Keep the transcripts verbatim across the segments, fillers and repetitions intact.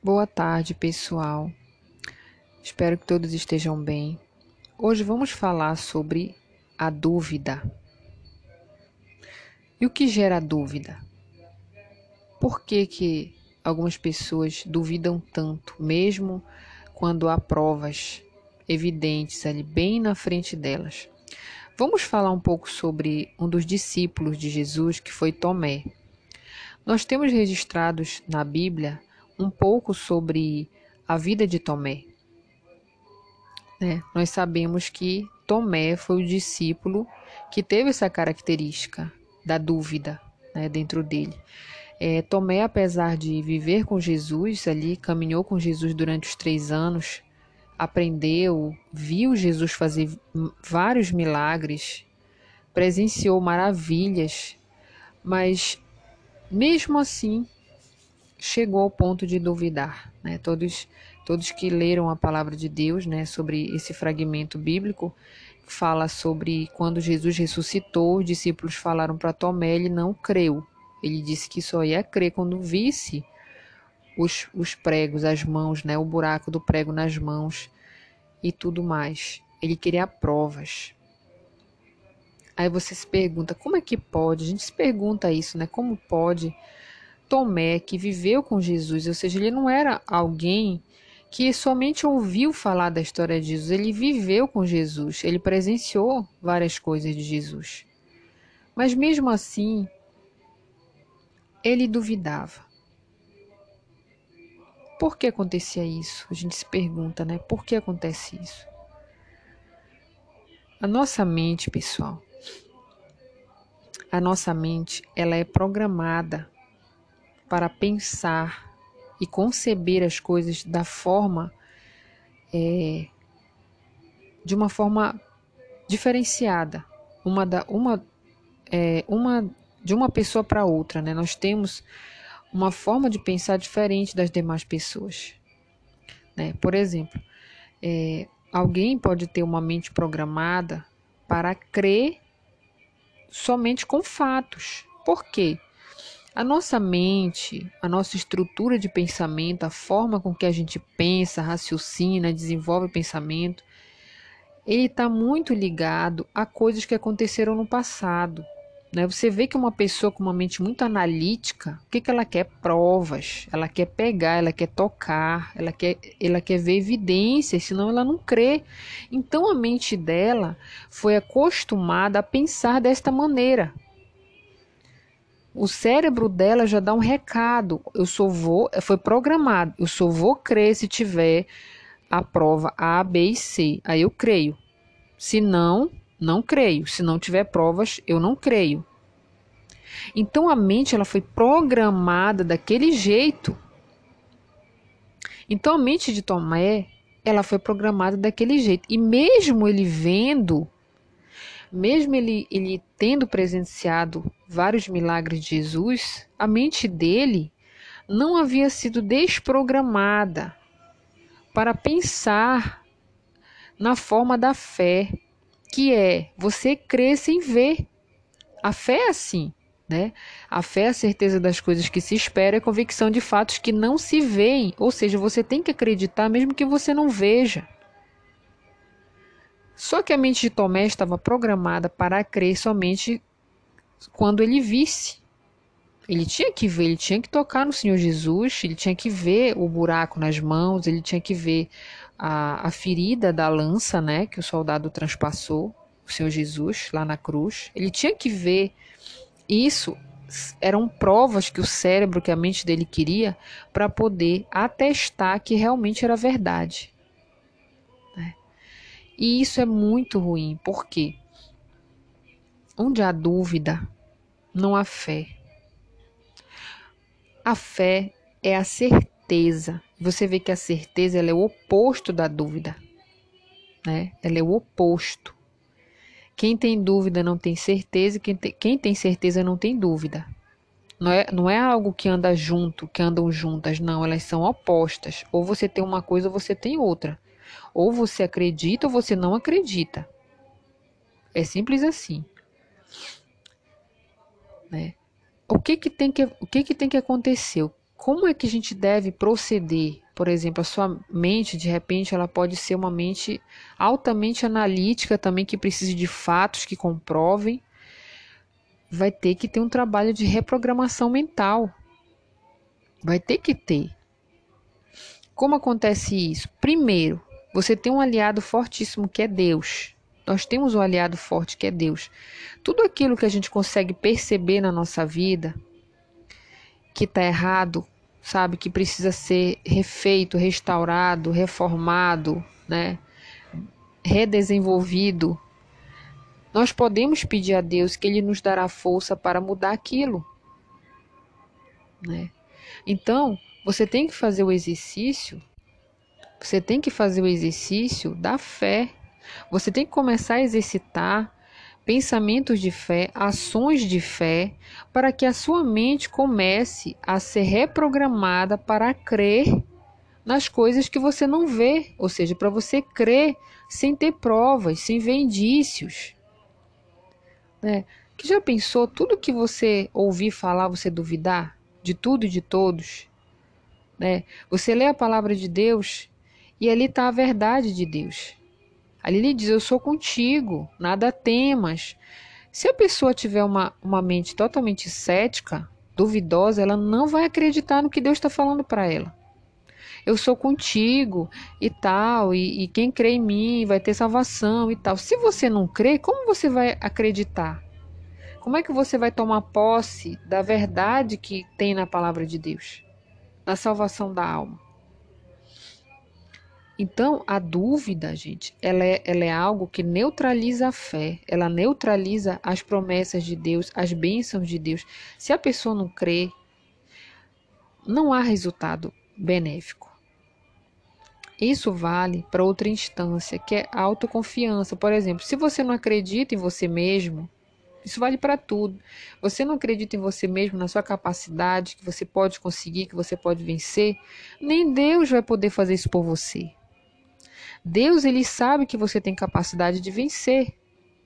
Boa tarde, pessoal. Espero que todos estejam bem. Hoje vamos falar sobre a dúvida. E o que gera a dúvida? Por que que algumas pessoas duvidam tanto, mesmo quando há provas evidentes ali bem na frente delas? Vamos falar um pouco sobre um dos discípulos de Jesus, que foi Tomé. Nós temos registrados na Bíblia um pouco sobre a vida de Tomé, né? Nós sabemos que Tomé foi o discípulo que teve essa característica da dúvida, né, dentro dele. É, Tomé, apesar de viver com Jesus ali, caminhou com Jesus durante os três anos, aprendeu, viu Jesus fazer vários milagres, presenciou maravilhas, mas mesmo assim chegou ao ponto de duvidar, né? Todos, todos que leram a palavra de Deus, né, sobre esse fragmento bíblico, fala sobre quando Jesus ressuscitou, os discípulos falaram para Tomé, ele não creu. Ele disse que só ia crer quando visse os, os pregos, as mãos, né, o buraco do prego nas mãos e tudo mais. Ele queria provas. Aí você se pergunta, como é que pode? A gente se pergunta isso, né? Como pode Tomé, que viveu com Jesus, ou seja, ele não era alguém que somente ouviu falar da história de Jesus, ele viveu com Jesus, ele presenciou várias coisas de Jesus. Mas mesmo assim, ele duvidava. Por que acontecia isso? A gente se pergunta, né? Por que acontece isso? A nossa mente, pessoal, a nossa mente, ela é programada para pensar e conceber as coisas da forma, é, de uma forma diferenciada, uma da, uma, é, uma, de uma pessoa para outra, né? Nós temos uma forma de pensar diferente das demais pessoas, né? Por exemplo, é, alguém pode ter uma mente programada para crer somente com fatos. Por quê? A nossa mente, a nossa estrutura de pensamento, a forma com que a gente pensa, raciocina, desenvolve o pensamento, ele está muito ligado a coisas que aconteceram no passado, né? Você vê que uma pessoa com uma mente muito analítica, o que que ela quer? Provas, ela quer pegar, ela quer tocar, ela quer, ela quer ver evidências, senão ela não crê. Então a mente dela foi acostumada a pensar desta maneira. O cérebro dela já dá um recado, eu só vou, foi programado, eu só vou crer se tiver a prova A, B e C, aí eu creio, se não, não creio, se não tiver provas, eu não creio. Então a mente, ela foi programada daquele jeito. Então a mente de Tomé, ela foi programada daquele jeito, e mesmo ele vendo, mesmo ele, ele tendo presenciado vários milagres de Jesus, a mente dele não havia sido desprogramada para pensar na forma da fé, que é você crer sem ver. A fé é assim, né? A fé é a certeza das coisas que se espera, é a convicção de fatos que não se veem, ou seja, você tem que acreditar mesmo que você não veja. Só que a mente de Tomé estava programada para crer somente quando ele visse. Ele tinha que ver, ele tinha que tocar no Senhor Jesus, ele tinha que ver o buraco nas mãos, ele tinha que ver a, a ferida da lança, né, que o soldado transpassou, o Senhor Jesus, lá na cruz. Ele tinha que ver isso, eram provas que o cérebro, que a mente dele queria, para poder atestar que realmente era verdade. E isso é muito ruim, porque onde há dúvida, não há fé. A fé é a certeza. Você vê que a certeza, ela é o oposto da dúvida, né? Ela é o oposto. Quem tem dúvida não tem certeza, quem tem, quem tem certeza não tem dúvida. Não é, não é algo que anda junto, que andam juntas, não, elas são opostas. Ou você tem uma coisa ou você tem outra. Ou você acredita ou você não acredita. É simples assim, né? O que que tem que, o que que tem que acontecer? como é que a gente deve proceder? Por exemplo, a sua mente, de repente, ela pode ser uma mente altamente analítica também, que precise de fatos que comprovem. Vai ter que ter um trabalho de reprogramação mental. Vai ter que ter. Como acontece isso? Primeiro, você tem um aliado fortíssimo que é Deus. Nós temos um aliado forte que é Deus. Tudo aquilo que a gente consegue perceber na nossa vida, que está errado, sabe, que precisa ser refeito, restaurado, reformado, né? Redesenvolvido. Nós podemos pedir a Deus que Ele nos dará força para mudar aquilo, né? Então, você tem que fazer o exercício, você tem que fazer o exercício da fé. Você tem que começar a exercitar pensamentos de fé, ações de fé, para que a sua mente comece a ser reprogramada para crer nas coisas que você não vê, ou seja, para você crer sem ter provas, sem ver indícios, né? Que já pensou tudo que você ouvir falar, você duvidar de tudo e de todos, né? Você lê a palavra de Deus e ali está a verdade de Deus. Ali ele diz, eu sou contigo, nada temas. Se a pessoa tiver uma, uma mente totalmente cética, duvidosa, ela não vai acreditar no que Deus está falando para ela. Eu sou contigo e tal, e, e quem crê em mim vai ter salvação e tal. Se você não crê, como você vai acreditar? Como é que você vai tomar posse da verdade que tem na palavra de Deus? Na salvação da alma? Então, a dúvida, gente, ela é, ela é algo que neutraliza a fé, ela neutraliza as promessas de Deus, as bênçãos de Deus. Se a pessoa não crê, não há resultado benéfico. Isso vale para outra instância, que é a autoconfiança. Por exemplo, se você não acredita em você mesmo, isso vale para tudo. Você não acredita em você mesmo, na sua capacidade, que você pode conseguir, que você pode vencer, nem Deus vai poder fazer isso por você. Deus, ele sabe que você tem capacidade de vencer.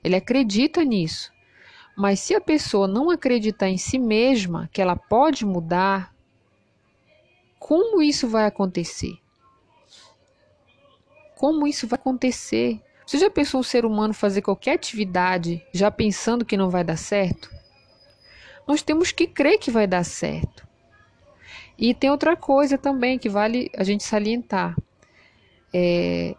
Ele acredita nisso. Mas se a pessoa não acreditar em si mesma, que ela pode mudar, como isso vai acontecer? Como isso vai acontecer? Você já pensou um ser humano fazer qualquer atividade já pensando que não vai dar certo? Nós temos que crer que vai dar certo. E tem outra coisa também que vale a gente salientar. É,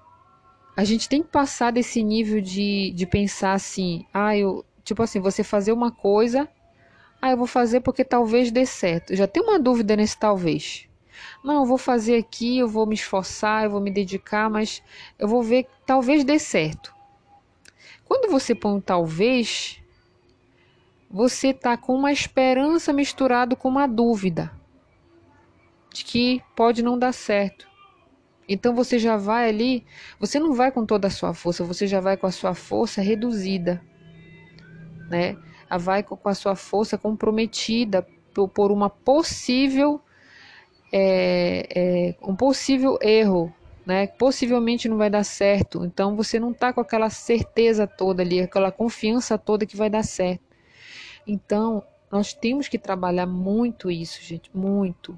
a gente tem que passar desse nível de, de pensar assim, ah, eu, tipo assim, você fazer uma coisa, ah, eu vou fazer porque talvez dê certo. Eu já tenho uma dúvida nesse talvez. Não, eu vou fazer aqui, eu vou me esforçar, eu vou me dedicar, mas eu vou ver, talvez dê certo. Quando você põe um talvez, você está com uma esperança misturada com uma dúvida de que pode não dar certo. Então você já vai ali, você não vai com toda a sua força, você já vai com a sua força reduzida, né? Vai com a sua força comprometida por uma possível, é, é, um possível erro, né? Possivelmente não vai dar certo. Então você não está com aquela certeza toda ali, aquela confiança toda que vai dar certo. Então nós temos que trabalhar muito isso, gente, muito.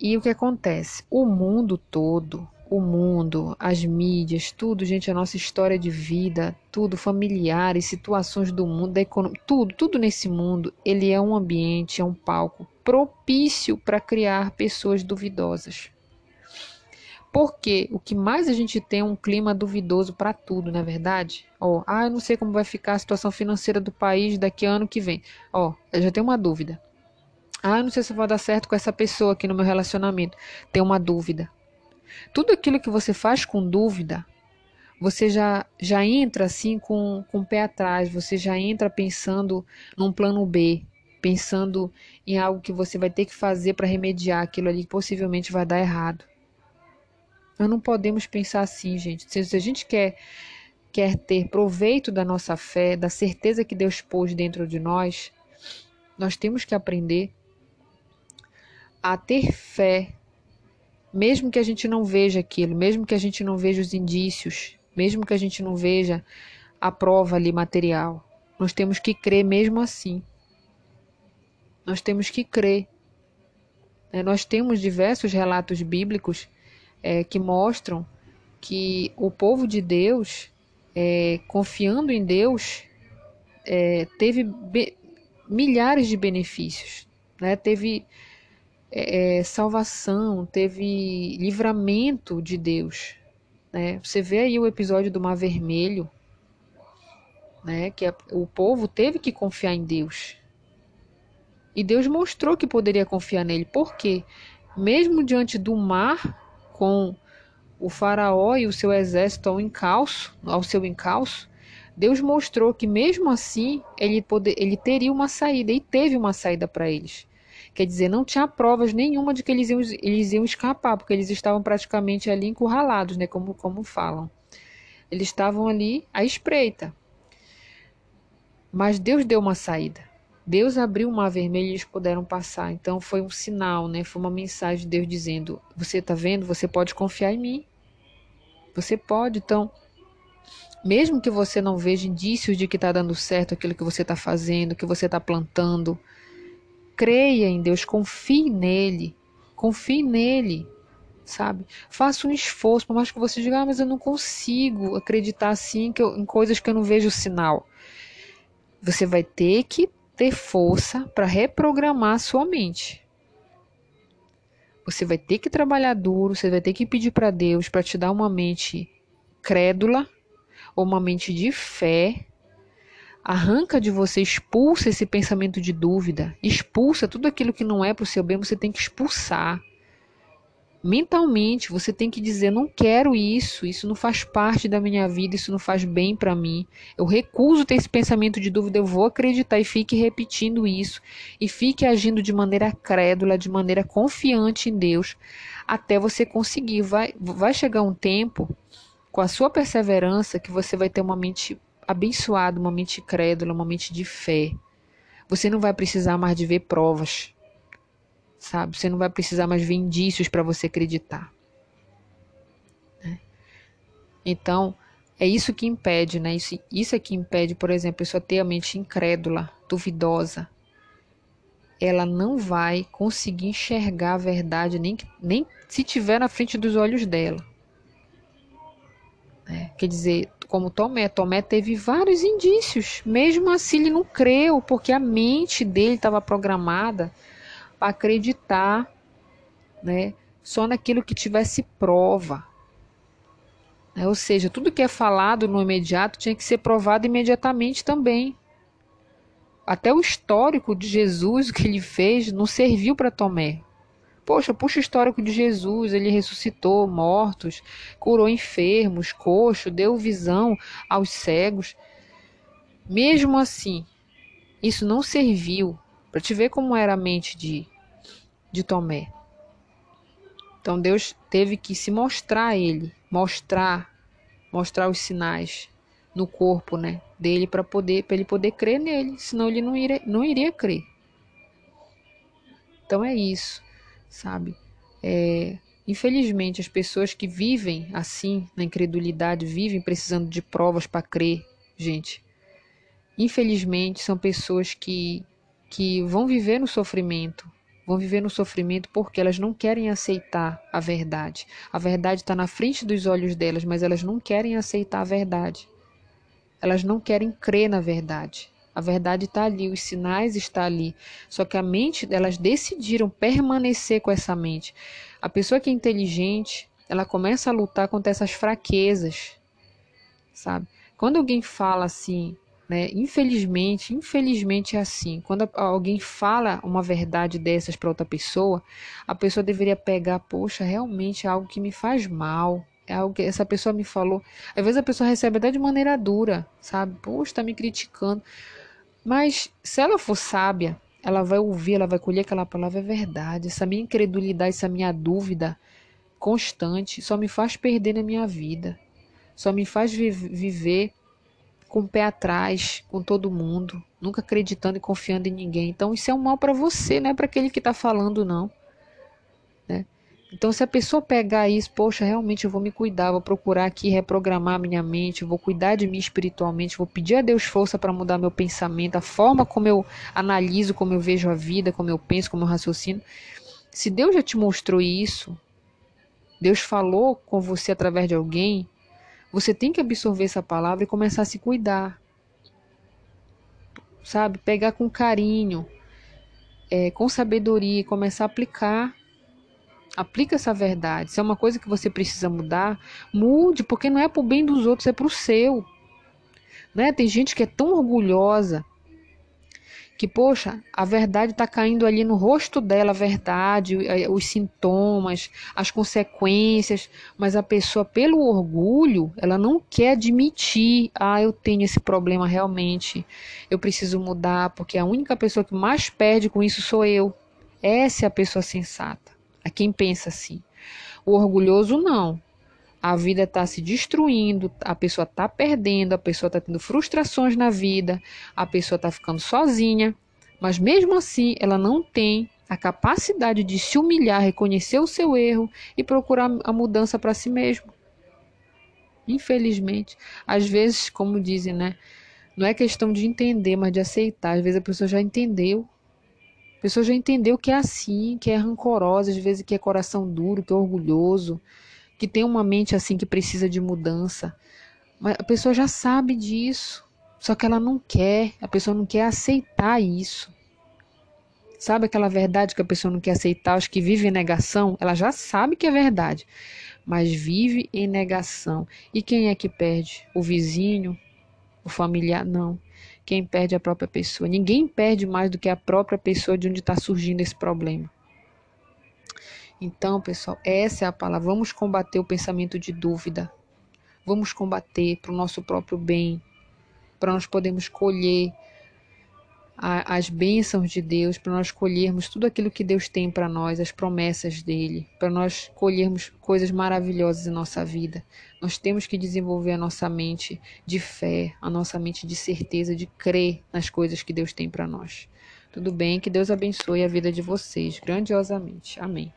E o que acontece? O mundo todo, o mundo, as mídias, tudo, gente, a nossa história de vida, tudo, familiares, situações do mundo, da economia, tudo, tudo nesse mundo, ele é um ambiente, é um palco propício para criar pessoas duvidosas. Porque o que mais a gente tem é um clima duvidoso para tudo, não é verdade? Ó, ah, eu não sei como vai ficar a situação financeira do país daqui a ano que vem. Ó, eu já tenho uma dúvida. Ah, eu não sei se vai dar certo com essa pessoa aqui no meu relacionamento. Tem uma dúvida. Tudo aquilo que você faz com dúvida, você já, já entra assim com, com o pé atrás. Você já entra pensando num plano B. Pensando em algo que você vai ter que fazer para remediar aquilo ali que possivelmente vai dar errado. Nós não podemos pensar assim, gente. Se a gente quer, quer ter proveito da nossa fé, da certeza que Deus pôs dentro de nós, nós temos que aprender a ter fé, mesmo que a gente não veja aquilo, mesmo que a gente não veja os indícios, mesmo que a gente não veja a prova ali material, nós temos que crer mesmo assim. Nós temos que crer. É, nós temos diversos relatos bíblicos é, que mostram que o povo de Deus, é, confiando em Deus, é, teve be- milhares de benefícios, né? Teve é, salvação, teve livramento de Deus, né? Você vê aí o episódio do Mar Vermelho, né? Que a, o povo teve que confiar em Deus. E Deus mostrou que poderia confiar nele. Por quê? Mesmo diante do mar, com o faraó e o seu exército ao encalço, ao seu encalço, Deus mostrou que mesmo assim ele, poder, ele teria uma saída, e teve uma saída para eles. Quer dizer, não tinha provas nenhuma de que eles iam, eles iam escapar, porque eles estavam praticamente ali encurralados, né, como, como falam. Eles estavam ali à espreita. Mas Deus deu uma saída. Deus abriu o Mar Vermelho e eles puderam passar. Então foi um sinal, né? Foi uma mensagem de Deus dizendo: você está vendo? Você pode confiar em mim. Você pode. Então, mesmo que você não veja indícios de que está dando certo aquilo que você está fazendo, que você está plantando, creia em Deus, confie nele, confie nele, sabe? Faça um esforço, por mais que você diga: ah, mas eu não consigo acreditar assim que eu, em coisas que eu não vejo sinal. Você vai ter que ter força para reprogramar sua mente. Você vai ter que trabalhar duro, você vai ter que pedir para Deus para te dar uma mente crédula, ou uma mente de fé. Arranca de você, expulsa esse pensamento de dúvida, expulsa tudo aquilo que não é para o seu bem, você tem que expulsar. Mentalmente, você tem que dizer: não quero isso, isso não faz parte da minha vida, isso não faz bem para mim. Eu recuso ter esse pensamento de dúvida, eu vou acreditar. E fique repetindo isso, e fique agindo de maneira crédula, de maneira confiante em Deus, até você conseguir. Vai, vai chegar um tempo, com a sua perseverança, que você vai ter uma mente abençoada, uma mente crédula, uma mente de fé. Você não vai precisar mais de ver provas. Sabe, você não vai precisar mais ver indícios para você acreditar, né? Então, é isso que impede, né? Isso, isso é que impede, por exemplo, a pessoa ter a mente incrédula, duvidosa. Ela não vai conseguir enxergar a verdade, nem, nem se tiver na frente dos olhos dela, né? Quer dizer, como Tomé, Tomé teve vários indícios, mesmo assim ele não creu, porque a mente dele estava programada para acreditar, né, só naquilo que tivesse prova, né? Ou seja, tudo que é falado no imediato tinha que ser provado imediatamente também. Até o histórico de Jesus, o que ele fez, não serviu para Tomé. Poxa, puxa o histórico de Jesus, ele ressuscitou mortos, curou enfermos, coxo, deu visão aos cegos. Mesmo assim, isso não serviu. Para te ver como era a mente de, de Tomé. Então Deus teve que se mostrar a ele, mostrar, mostrar os sinais no corpo, né, dele, para poder, para ele poder crer nele, senão ele não iria, não iria crer. Então é isso, sabe? É, infelizmente as pessoas que vivem assim, na incredulidade, vivem precisando de provas para crer, gente. Infelizmente são pessoas que que vão viver no sofrimento, vão viver no sofrimento porque elas não querem aceitar a verdade. A verdade está na frente dos olhos delas, mas elas não querem aceitar a verdade. Elas não querem crer na verdade. A verdade está ali, os sinais estão ali. Só que a mente, elas decidiram permanecer com essa mente. A pessoa que é inteligente, ela começa a lutar contra essas fraquezas, sabe? Quando alguém fala assim, né? Infelizmente, infelizmente é assim. Quando alguém fala uma verdade dessas para outra pessoa, a pessoa deveria pegar: poxa, realmente é algo que me faz mal, é algo que essa pessoa me falou. Às vezes a pessoa recebe até de maneira dura, sabe? Poxa, está me criticando. Mas se ela for sábia, ela vai ouvir, ela vai colher aquela palavra: é verdade, essa minha incredulidade, essa minha dúvida constante só me faz perder na minha vida, só me faz vi- viver com o pé atrás, com todo mundo, nunca acreditando e confiando em ninguém. Então isso é um mal para você, não é para aquele que está falando, não, né? Então se a pessoa pegar isso: poxa, realmente eu vou me cuidar, vou procurar aqui reprogramar a minha mente, vou cuidar de mim espiritualmente, vou pedir a Deus força para mudar meu pensamento, a forma como eu analiso, como eu vejo a vida, como eu penso, como eu raciocino. Se Deus já te mostrou isso, Deus falou com você através de alguém, você tem que absorver essa palavra e começar a se cuidar. Sabe? Pegar com carinho, é, com sabedoria e começar a aplicar. Aplica essa verdade. Se é uma coisa que você precisa mudar, mude, porque não é pro bem dos outros, é pro seu. Né? Tem gente que é tão orgulhosa que, poxa, a verdade está caindo ali no rosto dela, a verdade, os sintomas, as consequências, mas a pessoa, pelo orgulho, ela não quer admitir, ah, eu tenho esse problema realmente, eu preciso mudar, porque a única pessoa que mais perde com isso sou eu. Essa é a pessoa sensata, a quem pensa assim. O orgulhoso não. A vida está se destruindo, a pessoa está perdendo, a pessoa está tendo frustrações na vida, a pessoa está ficando sozinha, mas mesmo assim ela não tem a capacidade de se humilhar, reconhecer o seu erro e procurar a mudança para si mesmo. Infelizmente, às vezes, como dizem, né, não é questão de entender, mas de aceitar. Às vezes a pessoa já entendeu. A pessoa já entendeu que é assim, que é rancorosa, às vezes que é coração duro, que é orgulhoso, que tem uma mente assim que precisa de mudança, mas a pessoa já sabe disso, só que ela não quer, a pessoa não quer aceitar isso. Sabe aquela verdade que a pessoa não quer aceitar, os que vivem em negação, ela já sabe que é verdade, mas vive em negação. E quem é que perde? O vizinho? O familiar? Não. Quem perde é a própria pessoa. Ninguém perde mais do que a própria pessoa de onde está surgindo esse problema. Então, pessoal, essa é a palavra. Vamos combater o pensamento de dúvida. Vamos combater para o nosso próprio bem, para nós podermos colher a, as bênçãos de Deus, para nós colhermos tudo aquilo que Deus tem para nós, as promessas dele, para nós colhermos coisas maravilhosas em nossa vida. Nós temos que desenvolver a nossa mente de fé, a nossa mente de certeza, de crer nas coisas que Deus tem para nós. Tudo bem? Que Deus abençoe a vida de vocês grandiosamente. Amém.